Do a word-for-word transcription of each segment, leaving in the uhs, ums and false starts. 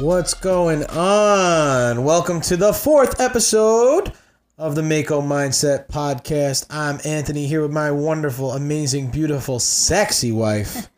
What's going on? Welcome to the fourth episode of the Mako Mindset Podcast. I'm Anthony here with my wonderful, amazing, beautiful, sexy wife,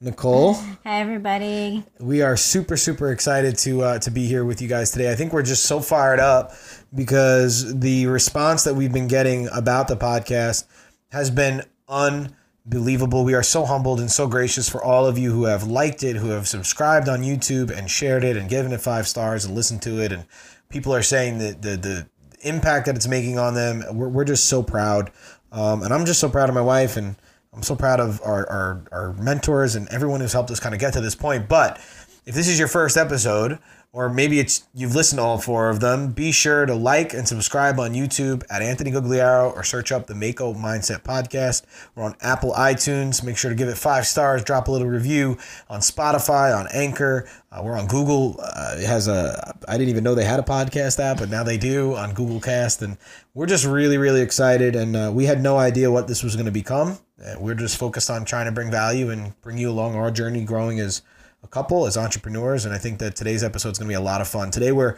Nicole. Hi, everybody. We are super, super excited to uh, to be here with you guys today. I think we're just so fired up because the response that we've been getting about the podcast has been unbelievable. Believable. We are so humbled and so gracious for all of you who have liked it, who have subscribed on YouTube and shared it and given it five stars and listened to it. And people are saying that the the impact that it's making on them. We're, we're just so proud. Um, and I'm just so proud of my wife, and I'm so proud of our, our, our mentors and everyone who's helped us kind of get to this point. But if this is your first episode, or maybe it's you've listened to all four of them, be sure to like and subscribe on YouTube at Anthony Gugliaro, or search up the Mako Mindset Podcast. We're on Apple iTunes. Make sure to give it five stars. Drop a little review on Spotify, on Anchor. Uh, we're on Google. Uh, it has a I didn't even know they had a podcast app, but now they do on Google Cast. And we're just really, really excited. And uh, we had no idea what this was going to become. Uh, we're just focused on trying to bring value and bring you along our journey growing as a couple, as entrepreneurs, and I think that today's episode is going to be a lot of fun. Today we're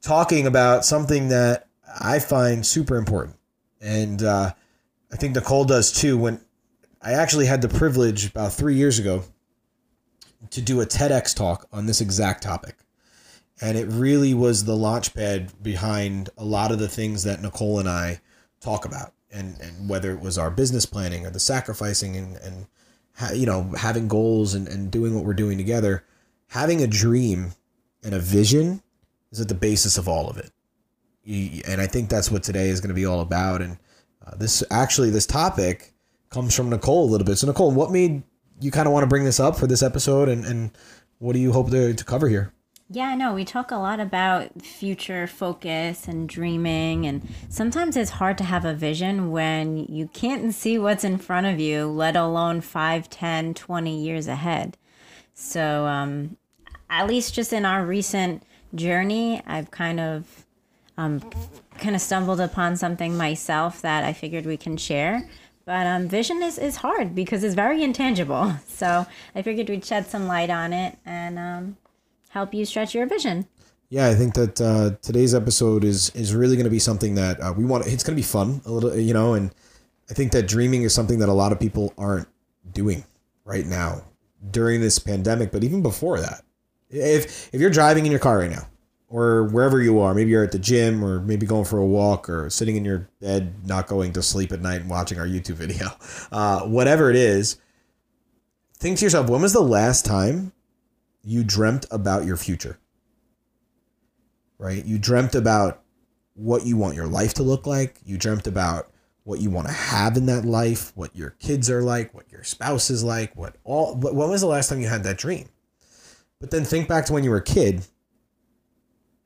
talking about something that I find super important, and uh, I think Nicole does too. When I actually had the privilege about three years ago to do a TEDx talk on this exact topic, and it really was the launchpad behind a lot of the things that Nicole and I talk about, and, and whether it was our business planning or the sacrificing and, and you know, having goals and, and doing what we're doing together. Having a dream and a vision is at the basis of all of it. You, and I think that's what today is going to be all about. And uh, this actually, this topic comes from Nicole a little bit. So Nicole, what made you kind of want to bring this up for this episode, and, and what do you hope to, to cover here? Yeah, no, we talk a lot about future focus and dreaming, and sometimes it's hard to have a vision when you can't see what's in front of you, let alone five, ten, twenty years ahead. So um, at least just in our recent journey, I've kind of um, kind of stumbled upon something myself that I figured we can share. But um, vision is, is hard because it's very intangible. So I figured we'd shed some light on it and um help you stretch your vision. Yeah, I think that uh, today's episode is is really going to be something that uh, we want. It's going to be fun, a little, you know, and I think that dreaming is something that a lot of people aren't doing right now during this pandemic, but even before that. If if you're driving in your car right now, or wherever you are, maybe you're at the gym, or maybe going for a walk, or sitting in your bed, not going to sleep at night and watching our YouTube video, uh, whatever it is, think to yourself, when was the last time you dreamt about your future, right? You dreamt about what you want your life to look like. You dreamt about what you want to have in that life, what your kids are like, what your spouse is like, what all, when was the last time you had that dream? But then think back to when you were a kid.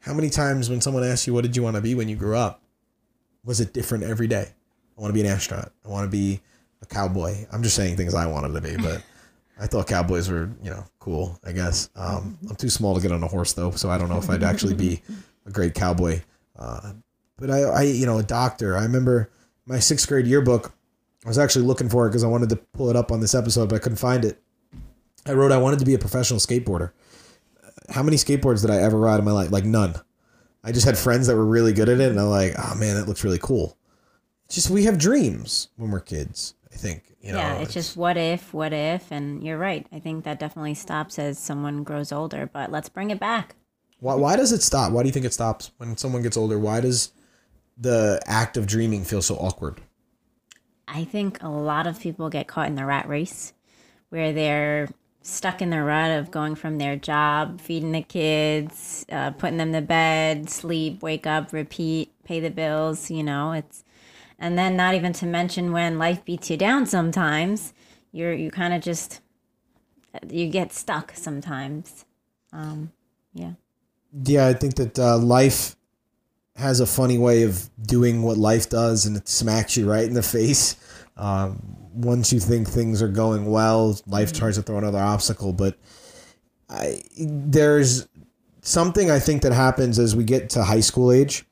How many times when someone asked you, what did you want to be when you grew up? Was it different every day? I want to be an astronaut. I want to be a cowboy. I'm just saying things I wanted to be, but I thought cowboys were, you know, cool, I guess. Um, I'm too small to get on a horse, though, so I don't know if I'd actually be a great cowboy. Uh, but I, I, you know, a doctor. I remember my sixth grade yearbook. I was actually looking for it because I wanted to pull it up on this episode, but I couldn't find it. I wrote I wanted to be a professional skateboarder. How many skateboards did I ever ride in my life? Like, none. I just had friends that were really good at it, and I'm like, oh, man, that looks really cool. Just we have dreams when we're kids, I think. You know, yeah, it's, it's just what if, what if, and you're right. I think that definitely stops as someone grows older, but let's bring it back. Why, why does it stop? Why do you think it stops when someone gets older? Why does the act of dreaming feel so awkward? I think a lot of people get caught in the rat race where they're stuck in the rut of going from their job, feeding the kids, uh, putting them to bed, sleep, wake up, repeat, pay the bills, you know, it's. And then not even to mention when life beats you down sometimes, you're you kind of just, you get stuck sometimes. Um, yeah. Yeah, I think that uh, life has a funny way of doing what life does, and it smacks you right in the face. Um, once you think things are going well, life mm-hmm. tries to throw another obstacle. But I, there's something I think that happens as we get to high school age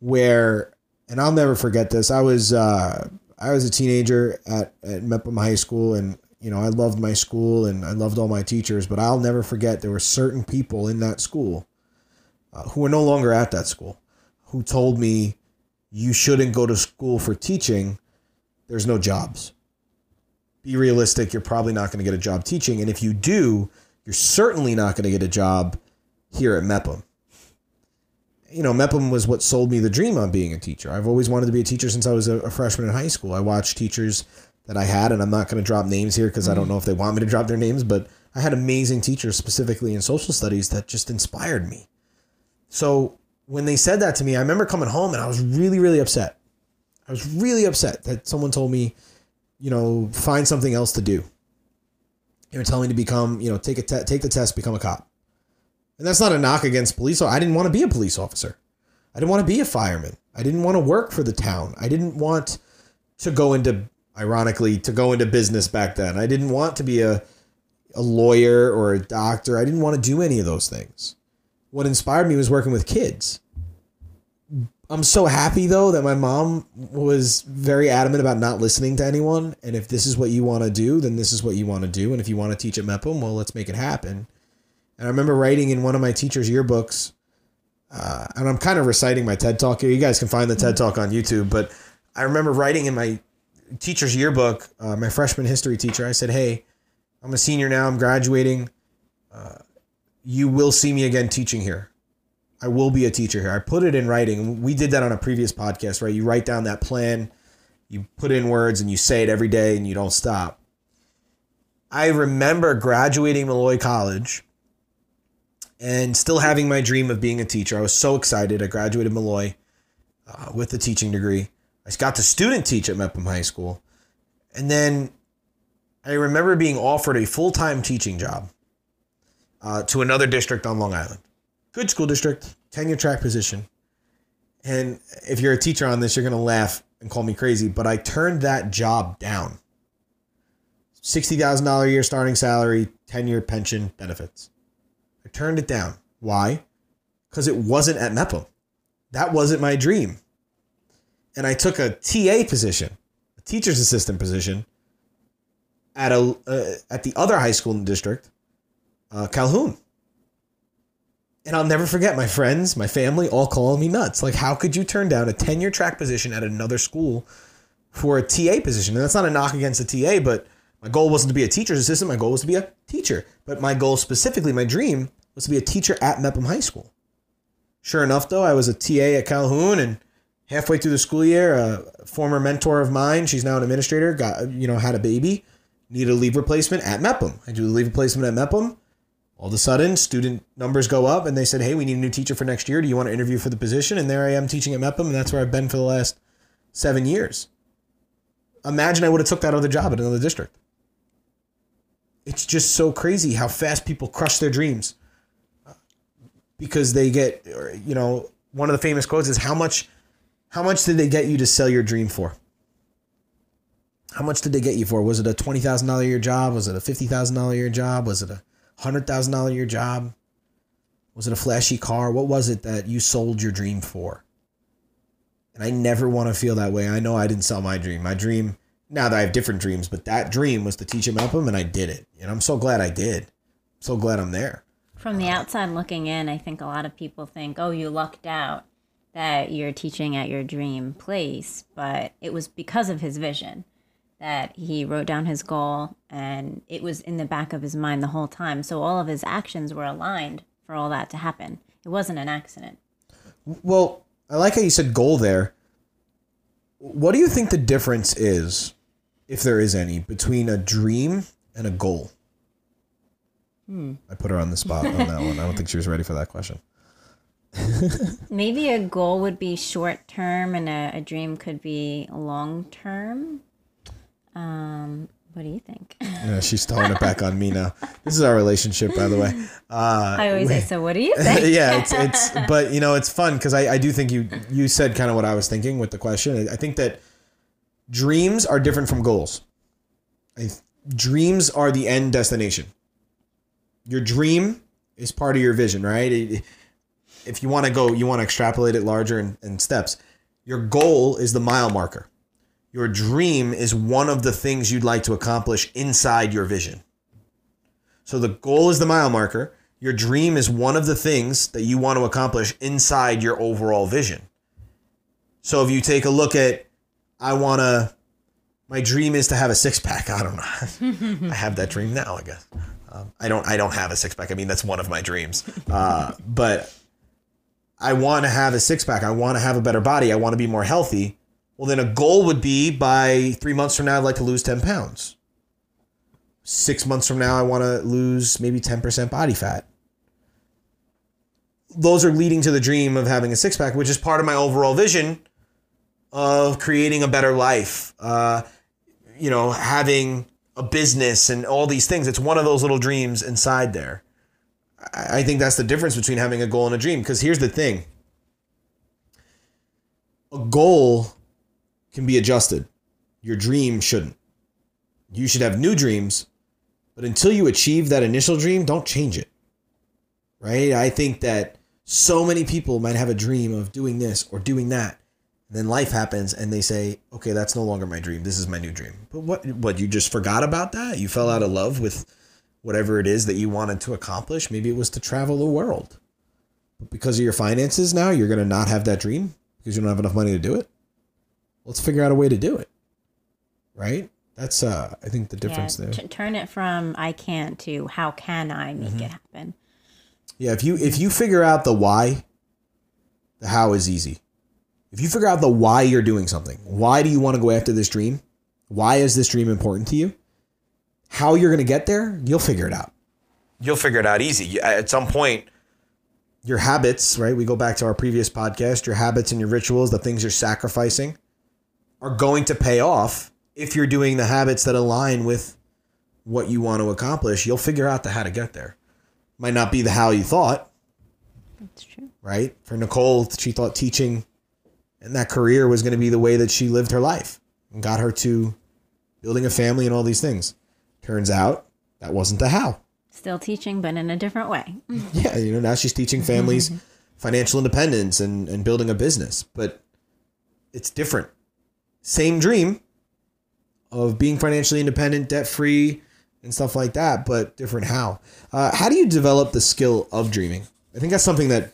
where... And I'll never forget this. I was uh, I was a teenager at, at Mepham High School, and you know, I loved my school and I loved all my teachers, but I'll never forget there were certain people in that school uh, who are no longer at that school who told me, you shouldn't go to school for teaching. There's no jobs. Be realistic. You're probably not going to get a job teaching. And if you do, you're certainly not going to get a job here at Mepham. You know, Mepham was what sold me the dream on being a teacher. I've always wanted to be a teacher since I was a freshman in high school. I watched teachers that I had, and I'm not going to drop names here because mm-hmm. I don't know if they want me to drop their names, but I had amazing teachers specifically in social studies that just inspired me. So when they said that to me, I remember coming home and I was really, really upset. I was really upset that someone told me, you know, find something else to do. They were telling me to become, you know, take a te- take the test, become a cop. And that's not a knock against police. I didn't want to be a police officer. I didn't want to be a fireman. I didn't want to work for the town. I didn't want to go into, ironically, to go into business back then. I didn't want to be a, a lawyer or a doctor. I didn't want to do any of those things. What inspired me was working with kids. I'm so happy, though, that my mom was very adamant about not listening to anyone. And if this is what you want to do, then this is what you want to do. And if you want to teach at Mepham, well, let's make it happen. And I remember writing in one of my teacher's yearbooks, uh, and I'm kind of reciting my TED Talk here. You guys can find the TED Talk on YouTube. But I remember writing in my teacher's yearbook, uh, my freshman history teacher, I said, hey, I'm a senior now. I'm graduating. Uh, you will see me again teaching here. I will be a teacher here. I put it in writing. We did that on a previous podcast, right? You write down that plan. You put in words and you say it every day and you don't stop. I remember graduating Malloy College and still having my dream of being a teacher. I was so excited. I graduated Malloy uh, with a teaching degree. I got to student teach at Mepham High School. And then I remember being offered a full-time teaching job uh, to another district on Long Island. Good school district, tenure track position. And if you're a teacher on this, you're going to laugh and call me crazy, but I turned that job down. sixty thousand dollars a year starting salary, ten-year pension benefits. I turned it down. Why? Because it wasn't at Mepham. That wasn't my dream. And I took a T A position, a teacher's assistant position, at a uh, at the other high school in the district, uh, Calhoun. And I'll never forget my friends, my family, all calling me nuts. Like, how could you turn down a ten-year track position at another school for a T A position? And that's not a knock against a T A, but my goal wasn't to be a teacher's assistant. My goal was to be a teacher. But my goal specifically, my dream, was to be a teacher at Mepham High School. Sure enough, though, I was a T A at Calhoun, and halfway through the school year, a former mentor of mine, she's now an administrator, got you know had a baby, needed a leave replacement at Mepham. I do a leave replacement at Mepham. All of a sudden, student numbers go up, and they said, hey, we need a new teacher for next year. Do you want to interview for the position? And there I am teaching at Mepham, and that's where I've been for the last seven years. Imagine I would have took that other job at another district. It's just so crazy how fast people crush their dreams because they get, you know, one of the famous quotes is, how much, how much did they get you to sell your dream for? How much did they get you for? Was it a twenty thousand dollars a year job? Was it a fifty thousand dollars a year job? Was it a one hundred thousand dollars a year job? Was it a flashy car? What was it that you sold your dream for? And I never want to feel that way. I know I didn't sell my dream. My dream, now that I have different dreams, but that dream was to teach at Mepham, and I did it. And I'm so glad I did. I'm so glad I'm there. From the outside looking in, I think a lot of people think, oh, you lucked out that you're teaching at your dream place. But it was because of his vision that he wrote down his goal, and it was in the back of his mind the whole time. So all of his actions were aligned for all that to happen. It wasn't an accident. Well, I like how you said goal there. What do you think the difference is, if there is any, between a dream and a goal? Hmm. I put her on the spot on that one. I don't think she was ready for that question. Maybe a goal would be short-term and a, a dream could be long-term. Um, what do you think? Yeah, she's throwing it back on me now. This is our relationship, by the way. Uh, I always we, say, so what do you think? Yeah, it's, it's, but you know, it's fun because I, I do think you, you said kind of what I was thinking with the question. I think that dreams are different from goals. I, dreams are the end destination. Your dream is part of your vision, right? If you want to go, you want to extrapolate it larger in, in steps. Your goal is the mile marker. Your dream is one of the things you'd like to accomplish inside your vision. So the goal is the mile marker. Your dream is one of the things that you want to accomplish inside your overall vision. So if you take a look at, I want to, my dream is to have a six pack. I don't know. I have that dream now, I guess. Um, I don't, I don't have a six pack. I mean, that's one of my dreams, uh, but I want to have a six pack. I want to have a better body. I want to be more healthy. Well, then a goal would be by three months from now, I'd like to lose ten pounds. Six months from now, I want to lose maybe ten percent body fat. Those are leading to the dream of having a six pack, which is part of my overall vision of creating a better life. Uh, you know, having a business and all these things. It's one of those little dreams inside there. I think that's the difference between having a goal and a dream. Because here's the thing. A goal can be adjusted. Your dream shouldn't. You should have new dreams, but until you achieve that initial dream, don't change it. Right? I think that so many people might have a dream of doing this or doing that. And then life happens and they say, okay, that's no longer my dream. This is my new dream. But what, what, you just forgot about that? You fell out of love with whatever it is that you wanted to accomplish. Maybe it was to travel the world. But because of your finances now, you're going to not have that dream because you don't have enough money to do it. Let's figure out a way to do it. Right? That's, uh, I think, the difference yeah, there. T- turn it from I can't to how can I make mm-hmm. it happen? Yeah, if you if you figure out the why, the how is easy. If you figure out the why you're doing something, why do you want to go after this dream? Why is this dream important to you? How you're going to get there, you'll figure it out. You'll figure it out easy. At some point, your habits, right? We go back to our previous podcast. Your habits and your rituals, the things you're sacrificing, are going to pay off. If you're doing the habits that align with what you want to accomplish, you'll figure out the how to get there. Might not be the how you thought. That's true. Right? For Nicole, she thought teaching and that career was going to be the way that she lived her life and got her to building a family and all these things. Turns out that wasn't the how. Still teaching, but in a different way. Yeah. You know, now she's teaching families financial independence and, and building a business, but it's different. Same dream of being financially independent, debt-free, and stuff like that, but different how. Uh, how do you develop the skill of dreaming? I think that's something that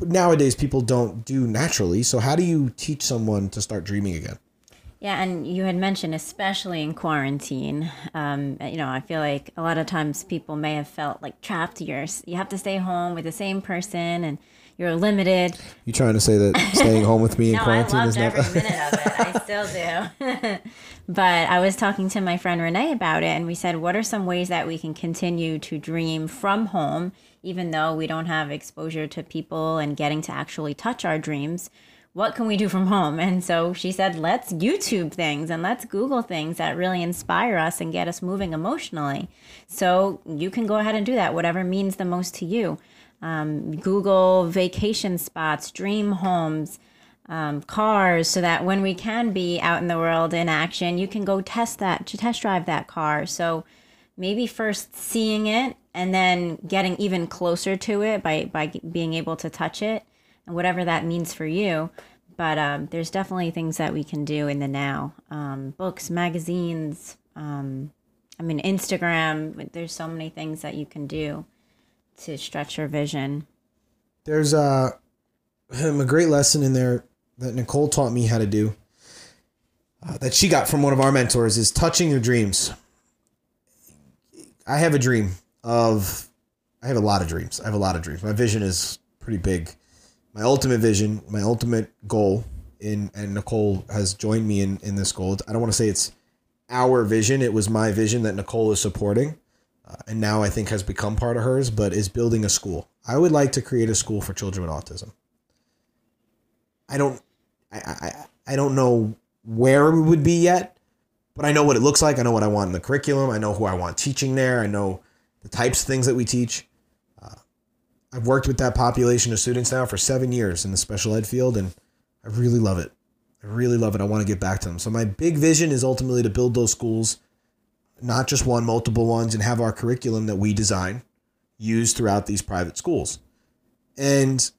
nowadays people don't do naturally. So how do you teach someone to start dreaming again? Yeah, and you had mentioned, especially in quarantine, um, you know, I feel like a lot of times people may have felt like trapped. You're, you have to stay home with the same person, and you're limited. You trying to say that staying home with me in no, quarantine is not... No, I loved every minute of it. I still do. But I was talking to my friend Renee about it, and we said, what are some ways that we can continue to dream from home, even though we don't have exposure to people and getting to actually touch our dreams? What can we do from home? And so she said, let's YouTube things and let's Google things that really inspire us and get us moving emotionally. So you can go ahead and do that, whatever means the most to you. Um, Google vacation spots, dream homes, um, cars, so that when we can be out in the world in action, you can go test that, to test drive that car. So maybe first seeing it and then getting even closer to it by, by being able to touch it. Whatever that means for you. But um, there's definitely things that we can do in the now. Um, books, magazines, um, I mean, Instagram. There's so many things that you can do to stretch your vision. There's uh, a great lesson in there that Nicole taught me how to do uh, that she got from one of our mentors is touching your dreams. I have a dream of, I have a lot of dreams. I have a lot of dreams. My vision is pretty big. My ultimate vision, my ultimate goal, in and Nicole has joined me in, in this goal. I don't want to say it's our vision. It was my vision that Nicole is supporting uh, and now I think has become part of hers, but is building a school. I would like to create a school for children with autism. I don't I, I, I don't know where it would be yet, but I know what it looks like. I know what I want in the curriculum. I know who I want teaching there. I know the types of things that we teach. I've worked with that population of students now for seven years in the special ed field, and I really love it. I really love it. I want to get back to them. So my big vision is ultimately to build those schools, not just one, multiple ones, and have our curriculum that we design used throughout these private schools. And,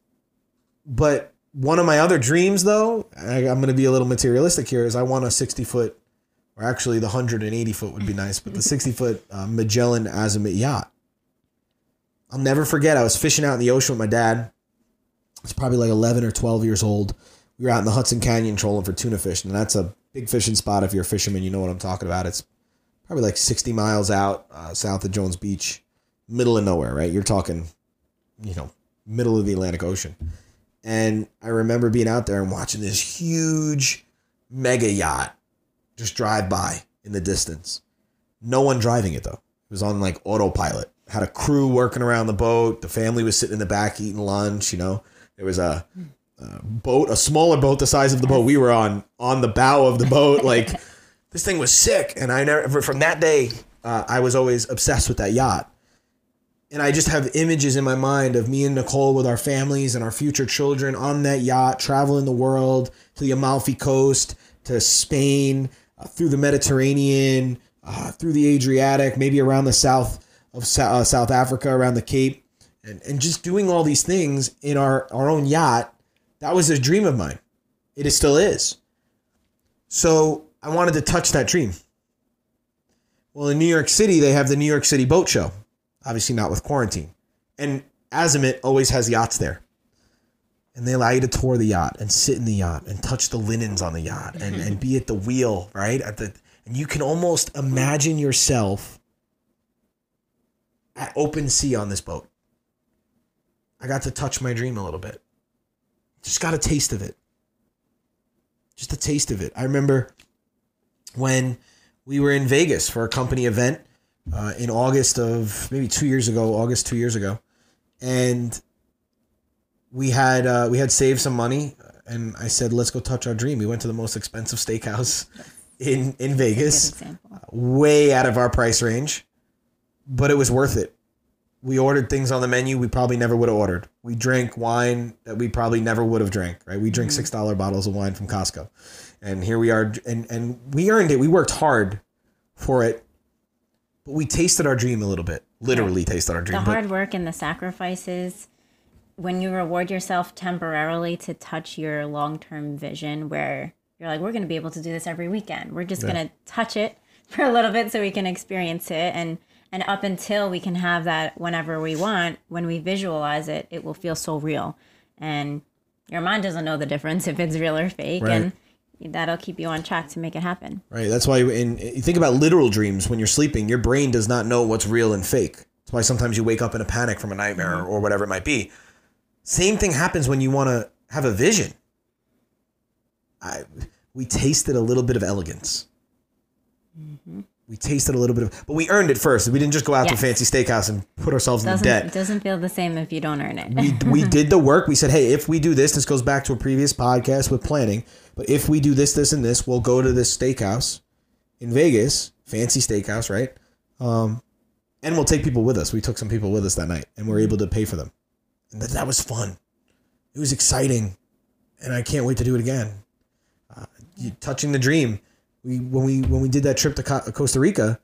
but One of my other dreams, though, I, I'm going to be a little materialistic here, is I want a sixty-foot, or actually the one hundred eighty-foot would be nice, but the sixty-foot uh, Magellan Azimut yacht. I'll never forget, I was fishing out in the ocean with my dad. I was probably like eleven or twelve years old. We were out in the Hudson Canyon trolling for tuna fish, and that's a big fishing spot if you're a fisherman. You know what I'm talking about. It's probably like sixty miles out uh, south of Jones Beach, middle of nowhere, right? You're talking, you know, middle of the Atlantic Ocean. And I remember being out there and watching this huge mega yacht just drive by in the distance. No one driving it, though. It was on like autopilot. Had a crew working around the boat. The family was sitting in the back eating lunch. You know, there was a, a boat, a smaller boat the size of the boat we were on, on the bow of the boat. Like, this thing was sick. And I never, from that day, uh, I was always obsessed with that yacht. And I just have images in my mind of me and Nicole with our families and our future children on that yacht, traveling the world to the Amalfi Coast, to Spain, uh, through the Mediterranean, uh, through the Adriatic, maybe around the south of uh, South Africa, around the Cape, and, and just doing all these things in our, our own yacht. That was a dream of mine. It is, still is. So I wanted to touch that dream. Well, in New York City, they have the New York City Boat Show. Obviously not with quarantine. And Azimut always has yachts there. And they allow you to tour the yacht and sit in the yacht and touch the linens on the yacht and, and be at the wheel, right? At the and you can almost imagine yourself at open sea on this boat. I got to touch my dream a little bit. Just got a taste of it. Just a taste of it. I remember when we were in Vegas for a company event. Uh, in August of maybe two years ago, August two years ago, and we had uh, we had saved some money, and I said, "Let's go touch our dream." We went to the most expensive steakhouse in in Vegas, uh, way out of our price range, but it was worth it. We ordered things on the menu we probably never would have ordered. We drank wine that we probably never would have drank. Right? We drink mm-hmm. six dollar bottles of wine from Costco, and here we are, and and we earned it. We worked hard for it. We tasted our dream a little bit, literally yeah. tasted our dream. The but hard work and the sacrifices, when you reward yourself temporarily to touch your long-term vision where you're like, we're going to be able to do this every weekend. We're just yeah. going to touch it for a little bit so we can experience it. And, and up until we can have that whenever we want, when we visualize it, it will feel so real. And your mind doesn't know the difference if it's real or fake. Right. And that'll keep you on track to make it happen. Right. That's why in, you think about literal dreams. When you're sleeping, your brain does not know what's real and fake. That's why sometimes you wake up in a panic from a nightmare mm-hmm. or whatever it might be. Same thing happens when you want to have a vision. I, we tasted a little bit of elegance. Mm-hmm. We tasted a little bit of, but we earned it first. We didn't just go out yes. to a fancy steakhouse and put ourselves doesn't, in debt. It doesn't feel the same if you don't earn it. we, we did the work. We said, hey, if we do this, this goes back to a previous podcast with planning. But if we do this, this, and this, we'll go to this steakhouse in Vegas, fancy steakhouse, right? Um, and we'll take people with us. We took some people with us that night, and we were able to pay for them. And that, that was fun. It was exciting, and I can't wait to do it again. Uh, you, touching the dream. We when we when we did that trip to Co- Costa Rica,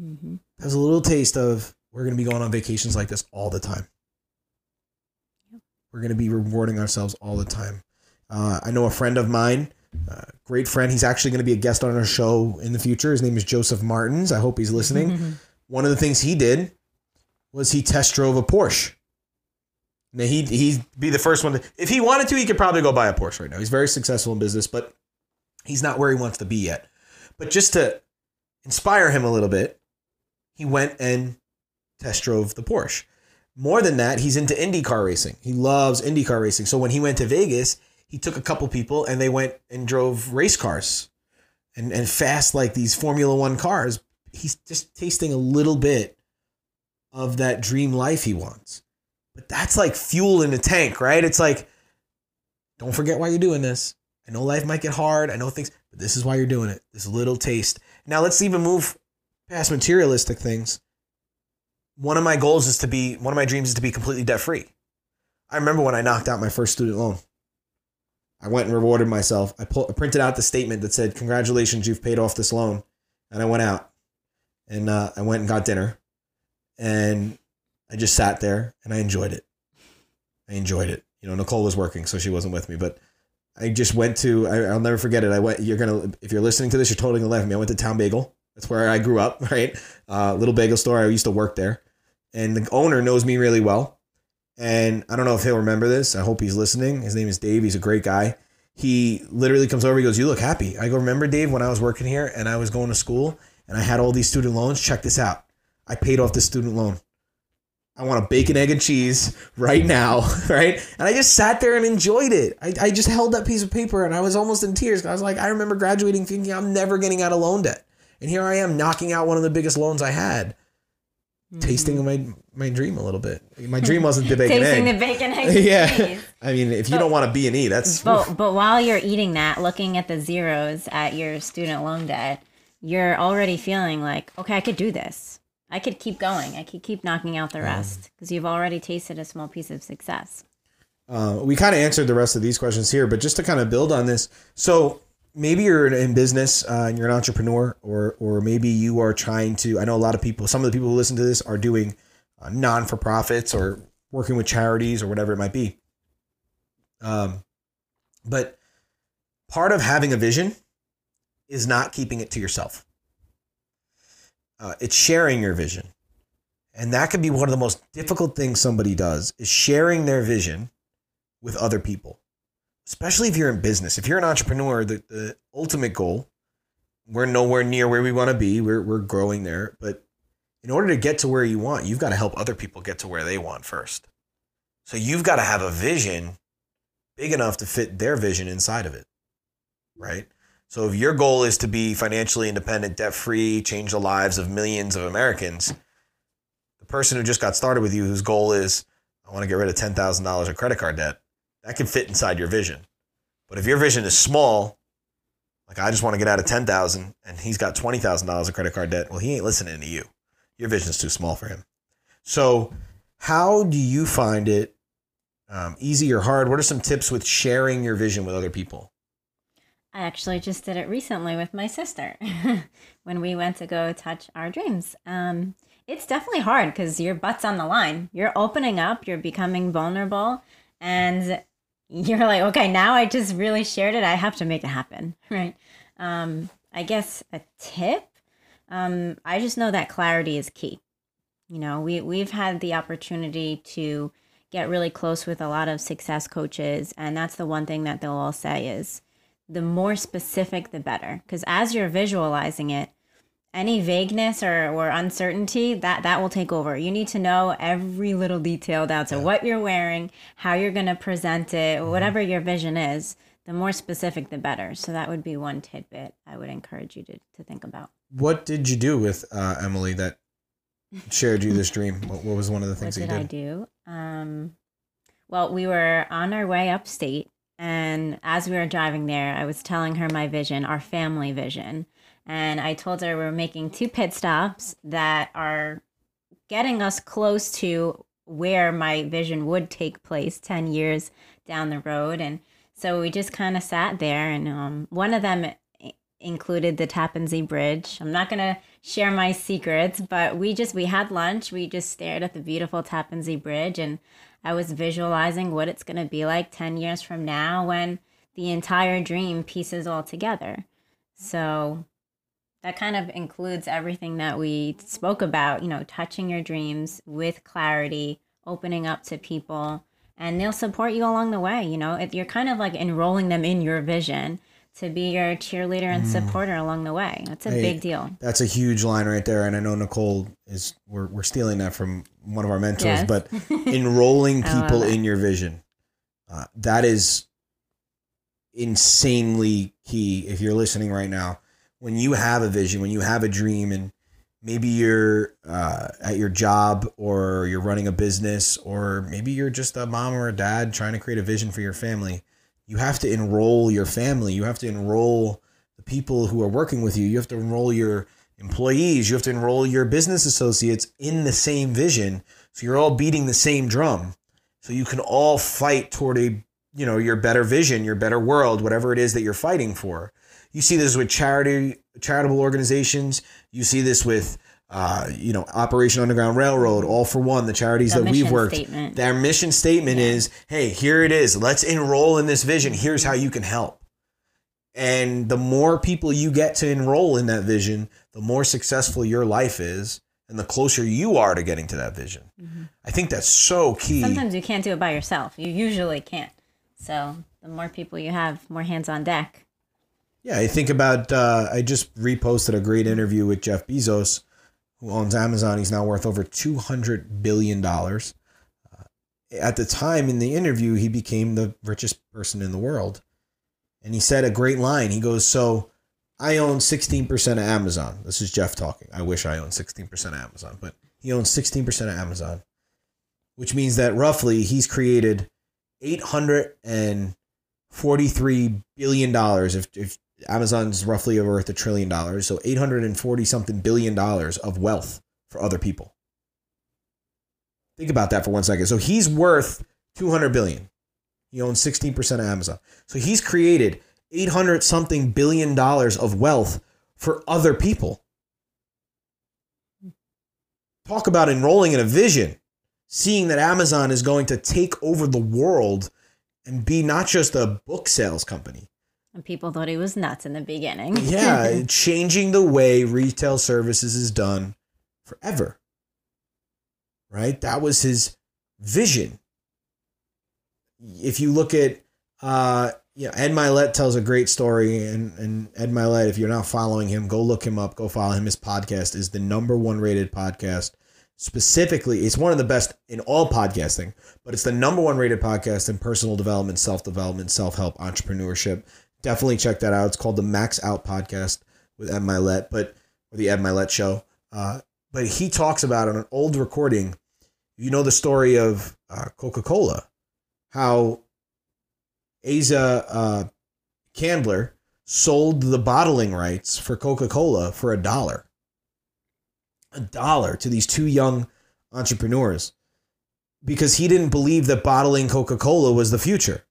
mm-hmm. that was a little taste of we're going to be going on vacations like this all the time. Yep. We're going to be rewarding ourselves all the time. Uh, I know a friend of mine, uh, great friend. He's actually going to be a guest on our show in the future. His name is Joseph Martins. I hope he's listening. Mm-hmm. One of the things he did was he test drove a Porsche. Now he'd, he'd be the first one to, if he wanted to, he could probably go buy a Porsche right now. He's very successful in business, but he's not where he wants to be yet. But just to inspire him a little bit, he went and test drove the Porsche. More than that, he's into IndyCar racing. He loves IndyCar racing. So when he went to Vegas, he took a couple people and they went and drove race cars and, and fast like these Formula One cars. He's just tasting a little bit of that dream life he wants. But that's like fuel in the tank, right? It's like, don't forget why you're doing this. I know life might get hard. I know things, but this is why you're doing it. This little taste. Now let's even move past materialistic things. One of my goals is to be, one of my dreams is to be completely debt free. I remember when I knocked out my first student loan. I went and rewarded myself. I, pull, I printed out the statement that said, congratulations, you've paid off this loan. And I went out and uh, I went and got dinner and I just sat there and I enjoyed it. I enjoyed it. you know, Nicole was working, so she wasn't with me, but I just went to, I, I'll never forget it. I went, you're going to, if you're listening to this, you're totally going to laugh at me. I went to Town Bagel. That's where I grew up, right? Uh, little bagel store. I used to work there, and the owner knows me really well. And I don't know if he'll remember this. I hope he's listening. His name is Dave. He's a great guy. He literally comes over. He goes, you look happy. I go, remember, Dave, when I was working here and I was going to school and I had all these student loans? Check this out. I paid off the student loan. I want a bacon, egg, and cheese right now, right? And I just sat there and enjoyed it. I, I just held that piece of paper and I was almost in tears. I was like, I remember graduating thinking I'm never getting out of loan debt. And here I am knocking out one of the biggest loans I had. Mm-hmm. Tasting my my dream a little bit. My dream wasn't the bacon tasting egg. Tasting the bacon egg. Yeah. I mean, if but, you don't want to be an E, that's... But, but while you're eating that, looking at the zeros at your student loan debt, you're already feeling like, okay, I could do this. I could keep going. I could keep knocking out the rest because um, you've already tasted a small piece of success. Uh, we kind of answered the rest of these questions here, but just to kind of build on this. So maybe you're in business uh, and you're an entrepreneur, or or maybe you are trying to, I know a lot of people, some of the people who listen to this are doing uh, non-for-profits or working with charities or whatever it might be. Um, but part of having a vision is not keeping it to yourself. Uh, it's sharing your vision. And that can be one of the most difficult things somebody does, is sharing their vision with other people, especially if you're in business. If you're an entrepreneur, the, the ultimate goal, we're nowhere near where we want to be. We're, we're growing there. But in order to get to where you want, you've got to help other people get to where they want first. So you've got to have a vision big enough to fit their vision inside of it, right? So if your goal is to be financially independent, debt-free, change the lives of millions of Americans, the person who just got started with you, whose goal is, I want to get rid of ten thousand dollars of credit card debt, that can fit inside your vision. But if your vision is small, like I just want to get out of ten thousand dollars and he's got twenty thousand dollars of credit card debt, well, he ain't listening to you. Your vision's too small for him. So how do you find it um, easy or hard? What are some tips with sharing your vision with other people? I actually just did it recently with my sister when we went to go touch our dreams. Um, it's definitely hard because your butt's on the line. You're opening up, you're becoming vulnerable, and you're like, okay, now I just really shared it. I have to make it happen, right? Um, I guess a tip, um, I just know that clarity is key. You know, we, we've had the opportunity to get really close with a lot of success coaches, and that's the one thing that they'll all say is, the more specific, the better. Because as you're visualizing it, any vagueness or, or uncertainty, that, that will take over. You need to know every little detail down to yeah. what you're wearing, how you're going to present it, mm-hmm. whatever your vision is. The more specific, the better. So that would be one tidbit I would encourage you to, to think about. What did you do with uh, Emily that shared you this dream? What, what was one of the things what that did you did? I do? Um, well, we were on our way upstate. And as we were driving there, I was telling her my vision, our family vision. And I told her we were making two pit stops that are getting us close to where my vision would take place ten years down the road. And so we just kind of sat there. And um, one of them included the Tappan Zee Bridge. I'm not going to share my secrets, but we just, we had lunch. We just stared at the beautiful Tappan Zee Bridge, and I was visualizing what it's going to be like ten years from now when the entire dream pieces all together. So that kind of includes everything that we spoke about, you know, touching your dreams with clarity, opening up to people, and they'll support you along the way. You know, if you're kind of like enrolling them in your vision to be your cheerleader and supporter mm. along the way. That's a hey, big deal. That's a huge line right there. And I know Nicole is, we're, we're stealing that from one of our mentors, yes. but enrolling people in your vision. Uh, that is insanely key. If you're listening right now, when you have a vision, when you have a dream, and maybe you're uh, at your job, or you're running a business, or maybe you're just a mom or a dad trying to create a vision for your family, you have to enroll your family. You have to enroll the people who are working with you. You have to enroll your employees. You have to enroll your business associates in the same vision. So you're all beating the same drum. So you can all fight toward a, you know, your better vision, your better world, whatever it is that you're fighting for. You see this with charity, charitable organizations. You see this with uh, you know, Operation Underground Railroad, All for One, the charities the that we've worked. Statement. Their mission statement yeah. is, hey, here it is. Let's enroll in this vision. Here's how you can help. And the more people you get to enroll in that vision, the more successful your life is and the closer you are to getting to that vision. Mm-hmm. I think that's so key. Sometimes you can't do it by yourself. You usually can't. So the more people you have, more hands on deck. Yeah, I think about, uh, I just reposted a great interview with Jeff Bezos, who owns Amazon. He's now worth over two hundred billion dollars. Uh, at the time in the interview, he became the richest person in the world. And he said a great line. He goes, so I own sixteen percent of Amazon. This is Jeff talking. I wish I owned sixteen percent of Amazon, but he owns sixteen percent of Amazon, which means that roughly he's created eight hundred forty-three billion dollars. If, if Amazon's roughly worth a trillion dollars, so eight hundred forty something billion dollars of wealth for other people. Think about that for one second. So he's worth two hundred billion dollars. He owns sixteen percent of Amazon. So he's created eight hundred something billion dollars of wealth for other people. Talk about enrolling in a vision, seeing that Amazon is going to take over the world and be not just a book sales company. And people thought he was nuts in the beginning. Yeah, changing the way retail services is done forever. Right? That was his vision. If you look at, uh, you know, Ed Mylett tells a great story, and, and Ed Mylett, if you're not following him, go look him up, go follow him. His podcast is the number one rated podcast. Specifically, it's one of the best in all podcasting, but it's the number one rated podcast in personal development, self-development, self-help, entrepreneurship. Definitely check that out. It's called the Max Out Podcast with Ed Mylett, but or the Ed Mylett Show. Uh, but he talks about on an old recording, you know, the story of uh, Coca-Cola. How Asa uh, Candler sold the bottling rights for Coca-Cola for a dollar. A dollar to these two young entrepreneurs. Because he didn't believe that bottling Coca-Cola was the future.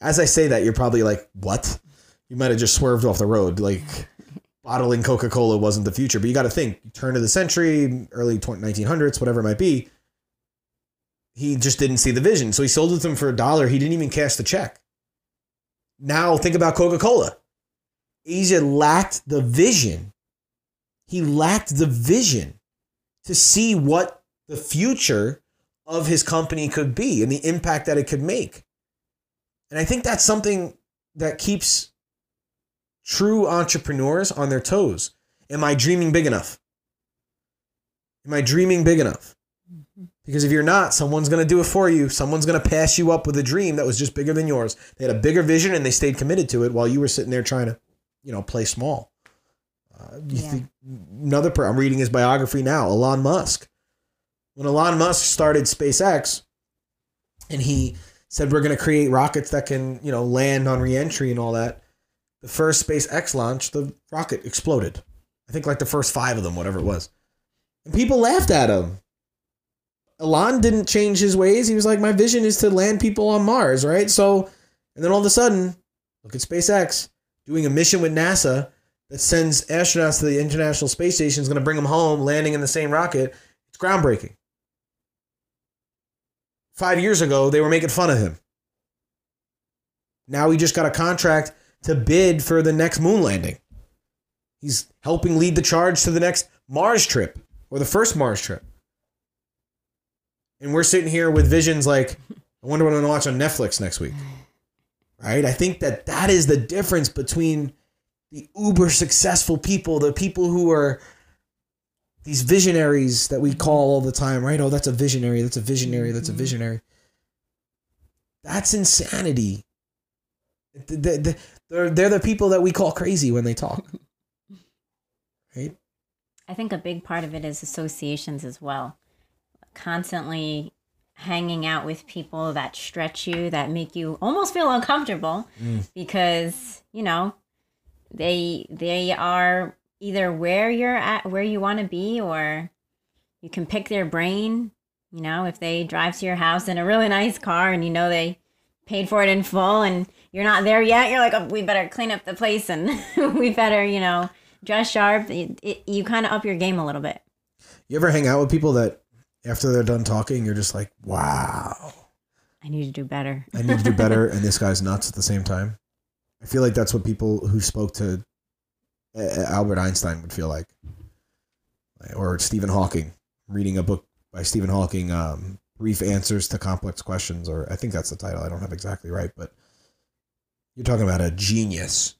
As I say that, you're probably like, what? You might have just swerved off the road. Like, bottling Coca-Cola wasn't the future. But you got to think, turn of the century, early nineteen hundreds, whatever it might be. He just didn't see the vision. So he sold it to them for a dollar. He didn't even cash the check. Now think about Coca-Cola. Asa lacked the vision. He lacked the vision to see what the future of his company could be and the impact that it could make. And I think that's something that keeps true entrepreneurs on their toes. Am I dreaming big enough? Am I dreaming big enough? Because if you're not, someone's going to do it for you. Someone's going to pass you up with a dream that was just bigger than yours. They had a bigger vision and they stayed committed to it while you were sitting there trying to, you know, play small. Uh, you yeah. think another per- I'm reading his biography now, Elon Musk. When Elon Musk started SpaceX and he said, we're going to create rockets that can, you know, land on reentry and all that. The first SpaceX launch, the rocket exploded. I think like the first five of them, whatever it was. And people laughed at him. Elon didn't change his ways. He was like, my vision is to land people on Mars, right? So, and then all of a sudden, look at SpaceX doing a mission with NASA that sends astronauts to the International Space Station, is going to bring them home, landing in the same rocket. It's groundbreaking. Five years ago, they were making fun of him. Now he just got a contract to bid for the next moon landing. He's helping lead the charge to the next Mars trip or the first Mars trip. And we're sitting here with visions like, I wonder what I'm going to watch on Netflix next week. Right? I think that that is the difference between the uber successful people, the people who are these visionaries that we call all the time, right? Oh, that's a visionary. That's a visionary. That's a visionary. That's insanity. They're the people that we call crazy when they talk. Right? I think a big part of it is associations as well. Constantly hanging out with people that stretch you, that make you almost feel uncomfortable mm. because, you know, they they are either where you're at, where you want to be, or you can pick their brain. You know, if they drive to your house in a really nice car and you know they paid for it in full and you're not there yet, you're like, oh, we better clean up the place and we better, you know, dress sharp. It, it, you kind of up your game a little bit. You ever hang out with people that after they're done talking, you're just like, wow. I need to do better. I need to do better. And this guy's nuts at the same time. I feel like that's what people who spoke to Albert Einstein would feel like. Or Stephen Hawking, reading a book by Stephen Hawking, um, Brief Answers to Complex Questions, or I think that's the title. I don't have exactly right, but you're talking about a genius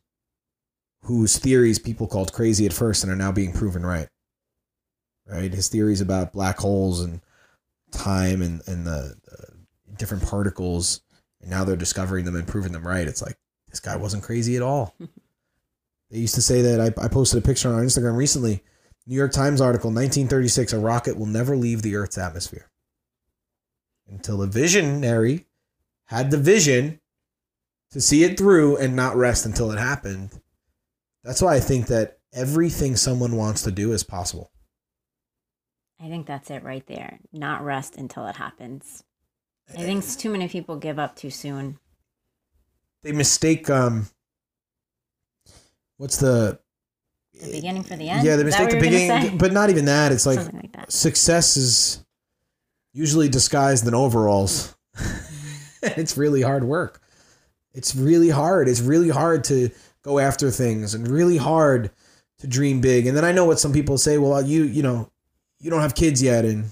whose theories people called crazy at first and are now being proven right. Right? His theories about black holes and time and, and the, the different particles, and now they're discovering them and proving them right. It's like, this guy wasn't crazy at all. They used to say that, I, I posted a picture on Instagram recently, New York Times article, nineteen thirty-six, a rocket will never leave the Earth's atmosphere. Until a visionary had the vision to see it through and not rest until it happened. That's why I think that everything someone wants to do is possible. I think that's it right there. Not rest until it happens. I think too many people give up too soon. They mistake, um, what's the... The beginning for the end? Yeah, they mistake the beginning, but not even that. It's like, like that. Success is usually disguised in overalls. It's really hard work. It's really hard. It's really hard to go after things and really hard to dream big. And then I know what some people say, well, you, you know, you don't have kids yet and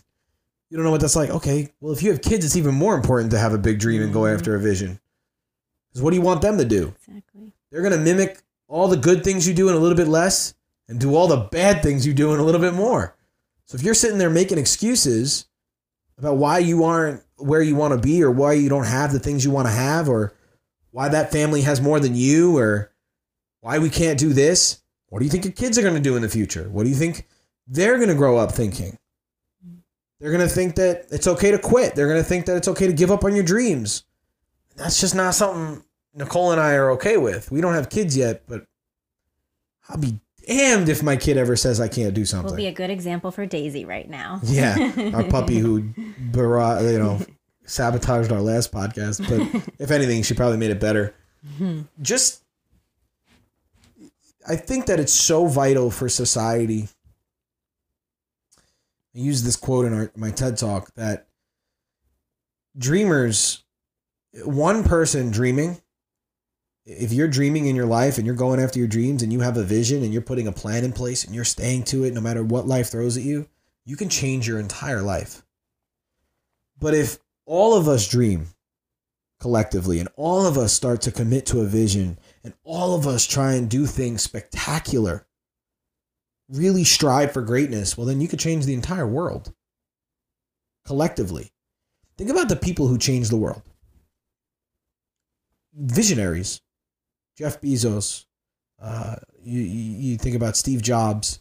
you don't know what that's like. Okay, well, if you have kids, it's even more important to have a big dream and go after a vision. Because what do you want them to do? Exactly. They're going to mimic all the good things you do in a little bit less and do all the bad things you do in a little bit more. So if you're sitting there making excuses about why you aren't where you want to be or why you don't have the things you want to have or why that family has more than you or why we can't do this, what do you think your kids are going to do in the future? What do you think they're going to grow up thinking? They're going to think that it's okay to quit. They're going to think that it's okay to give up on your dreams. That's just not something Nicole and I are okay with. We don't have kids yet, but I'll be damned if my kid ever says I can't do something. We'll be a good example for Daisy right now. Yeah, our puppy who, barra- you know, sabotaged our last podcast. But if anything, she probably made it better. Just, I think that it's so vital for society. I use this quote in our, my TED Talk that dreamers... One person dreaming, if you're dreaming in your life and you're going after your dreams and you have a vision and you're putting a plan in place and you're staying to it no matter what life throws at you, you can change your entire life. But if all of us dream collectively and all of us start to commit to a vision and all of us try and do things spectacular, really strive for greatness, well, then you could change the entire world collectively. Think about the people who changed the world. Visionaries, Jeff Bezos, uh, you, you think about Steve Jobs,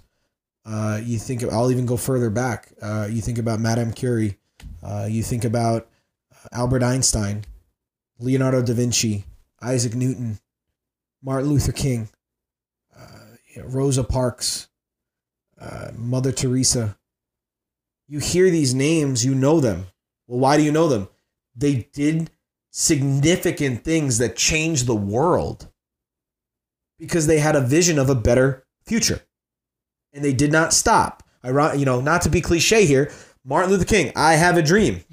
uh, you think, of, I'll even go further back, uh, you think about Madame Curie, uh, you think about Albert Einstein, Leonardo da Vinci, Isaac Newton, Martin Luther King, uh, you know, Rosa Parks, uh, Mother Teresa. You hear these names, you know them. Well, why do you know them? They did significant things that changed the world because they had a vision of a better future and they did not stop. I, you know, not to be cliche here, Martin Luther King, I have a dream.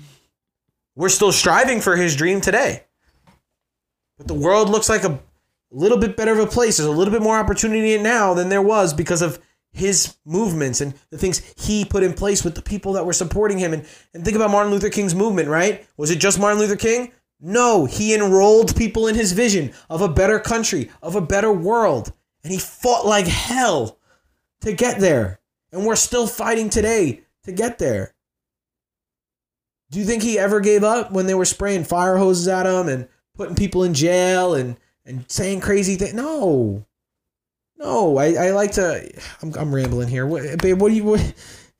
We're still striving for his dream today, but the world looks like a little bit better of a place. There's a little bit more opportunity now than there was because of his movements and the things he put in place with the people that were supporting him. And, and think about Martin Luther King's movement, right? Was it just Martin Luther King? No, he enrolled people in his vision of a better country, of a better world. And he fought like hell to get there. And we're still fighting today to get there. Do you think he ever gave up when they were spraying fire hoses at him and putting people in jail and, and saying crazy things? No. No, I, I like to... I'm, I'm rambling here. What, babe, what do you... What,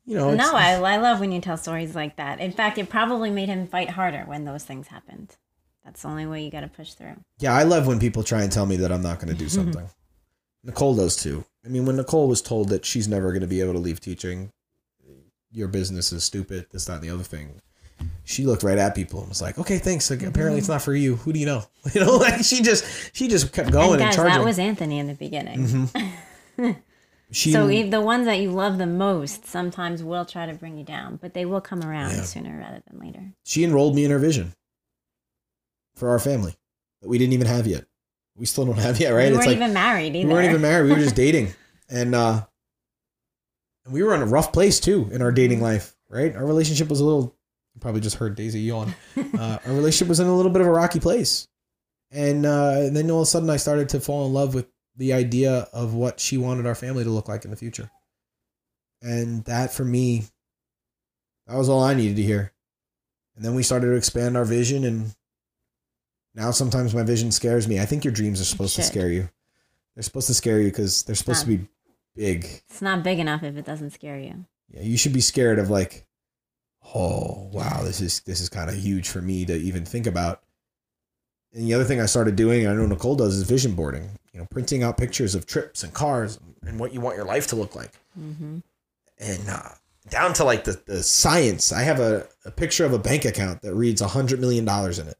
you know, no, I, I love when you tell stories like that. In fact, it probably made him fight harder when those things happened. That's the only way you got to push through. Yeah, I love when people try and tell me that I'm not going to do something. Nicole does too. I mean, when Nicole was told that she's never going to be able to leave teaching, your business is stupid, this, that, and the other thing, she looked right at people and was like, okay, thanks. Like, mm-hmm. Apparently it's not for you. Who do you know? You know, like she just she just kept going and, guys, and charging. That was Anthony in the beginning. Mm-hmm. She, so if the ones that you love the most sometimes will try to bring you down, but they will come around yeah. sooner rather than later. She enrolled me in her vision for our family that we didn't even have yet. We still don't have yet, right? We weren't it's like, even married either. We weren't even married. We were just dating. And uh, we were in a rough place too in our dating life, right? Our relationship was a little, you probably just heard Daisy yawn. Uh, our relationship was in a little bit of a rocky place. And, uh, and then all of a sudden I started to fall in love with the idea of what she wanted our family to look like in the future. And that for me, that was all I needed to hear. And then we started to expand our vision, and now sometimes my vision scares me. I think your dreams are supposed to scare you. They're supposed to scare you because they're supposed to be big. It's not big enough if it doesn't scare you. Yeah, you should be scared of like, oh, wow, this is this is kind of huge for me to even think about. And the other thing I started doing, and I know Nicole does, is vision boarding. You know, printing out pictures of trips and cars and what you want your life to look like. Mm-hmm. And uh, down to like the, the science. I have a, a picture of a bank account that reads one hundred million dollars in it.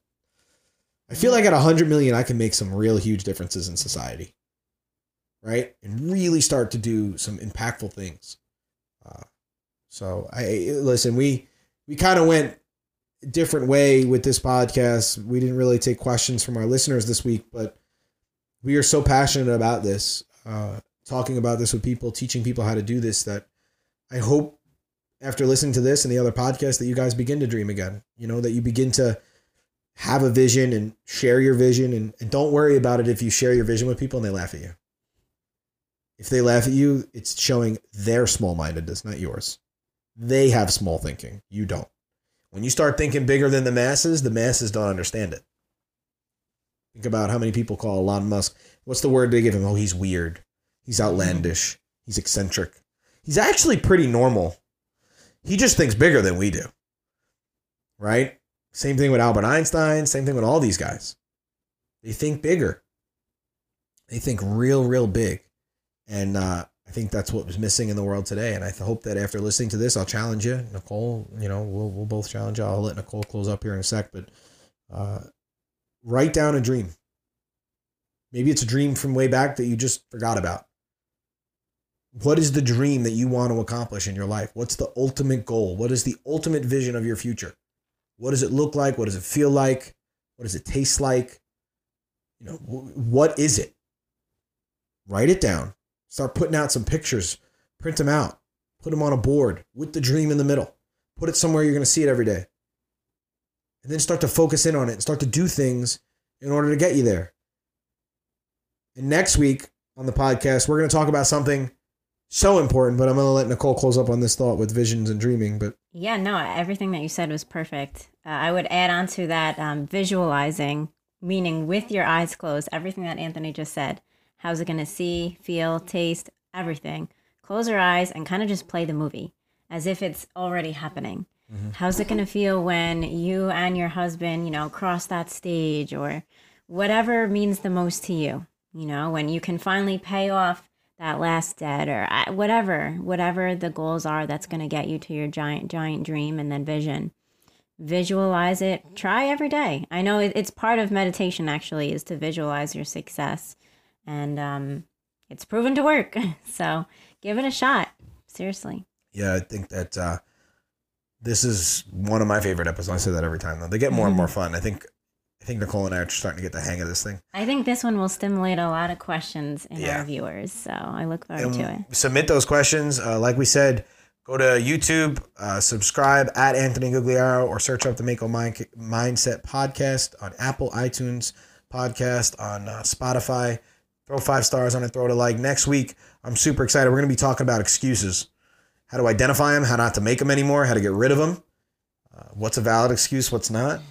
I feel like at one hundred million dollars, I can make some real huge differences in society. Right? And really start to do some impactful things. Uh, so, I listen, we, we kind of went a different way with this podcast. We didn't really take questions from our listeners this week, but we are so passionate about this, uh, talking about this with people, teaching people how to do this, that I hope after listening to this and the other podcast that you guys begin to dream again, you know, that you begin to have a vision and share your vision, and, and don't worry about it if you share your vision with people and they laugh at you. If they laugh at you, it's showing their small-mindedness, not yours. They have small thinking. You don't. When you start thinking bigger than the masses, the masses don't understand it. Think about how many people call Elon Musk. What's the word they give him? Oh, he's weird. He's outlandish. He's eccentric. He's actually pretty normal. He just thinks bigger than we do. Right? Same thing with Albert Einstein. Same thing with all these guys. They think bigger. They think real, real big. And uh, I think that's what was missing in the world today. And I hope that after listening to this, I'll challenge you. Nicole, you know, we'll, we'll both challenge you. I'll let Nicole close up here in a sec. But uh, write down a dream. Maybe it's a dream from way back that you just forgot about. What is the dream that you want to accomplish in your life? What's the ultimate goal? What is the ultimate vision of your future? What does it look like? What does it feel like? What does it taste like? You know, what is it? Write it down. Start putting out some pictures. Print them out. Put them on a board with the dream in the middle. Put it somewhere you're going to see it every day. And then start to focus in on it and start to do things in order to get you there. And next week on the podcast, we're going to talk about something so important, but I'm going to let Nicole close up on this thought with visions and dreaming. But yeah, no, everything that you said was perfect. Uh, I would add on to that um, visualizing, meaning with your eyes closed, everything that Anthony just said. How's it going to see, feel, taste, everything. Close your eyes and kind of just play the movie as if it's already happening. Mm-hmm. How's it going to feel when you and your husband, you know, cross that stage, or whatever means the most to you, you know, when you can finally pay off that last debt, or whatever, whatever the goals are that's going to get you to your giant, giant dream and then vision. Visualize it. Try every day. I know it's part of meditation, actually, is to visualize your success, and um, it's proven to work. So give it a shot. Seriously. Yeah, I think that, uh, this is one of my favorite episodes. I say that every time, though. They get more and more fun. I think I think Nicole and I are starting to get the hang of this thing. I think this one will stimulate a lot of questions in yeah. our viewers, so I look forward and to it. Submit those questions. Uh, like we said, go to YouTube, uh, subscribe at Anthony Gugliaro, or search up the Mako Mind- Mindset Podcast on Apple, iTunes Podcast, on uh, Spotify. Throw five stars on it, throw it a like. Next week, I'm super excited. We're going to be talking about excuses. How to identify them, how not to make them anymore, how to get rid of them, uh, what's a valid excuse, what's not,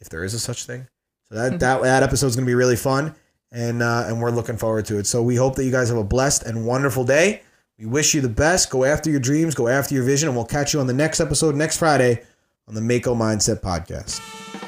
if there is a such thing. So that that, that episode is going to be really fun, and uh, and we're looking forward to it. So we hope that you guys have a blessed and wonderful day. We wish you the best. Go after your dreams, go after your vision, and we'll catch you on the next episode next Friday on the Mako Mindset Podcast.